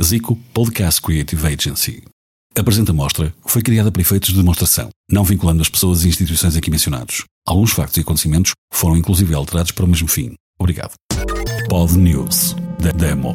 A Zico Podcast Creative Agency. A presente mostra foi criada para efeitos de demonstração, não vinculando as pessoas e instituições aqui mencionados. Alguns factos e acontecimentos foram inclusive alterados para o mesmo fim. Obrigado. PodNews Demo.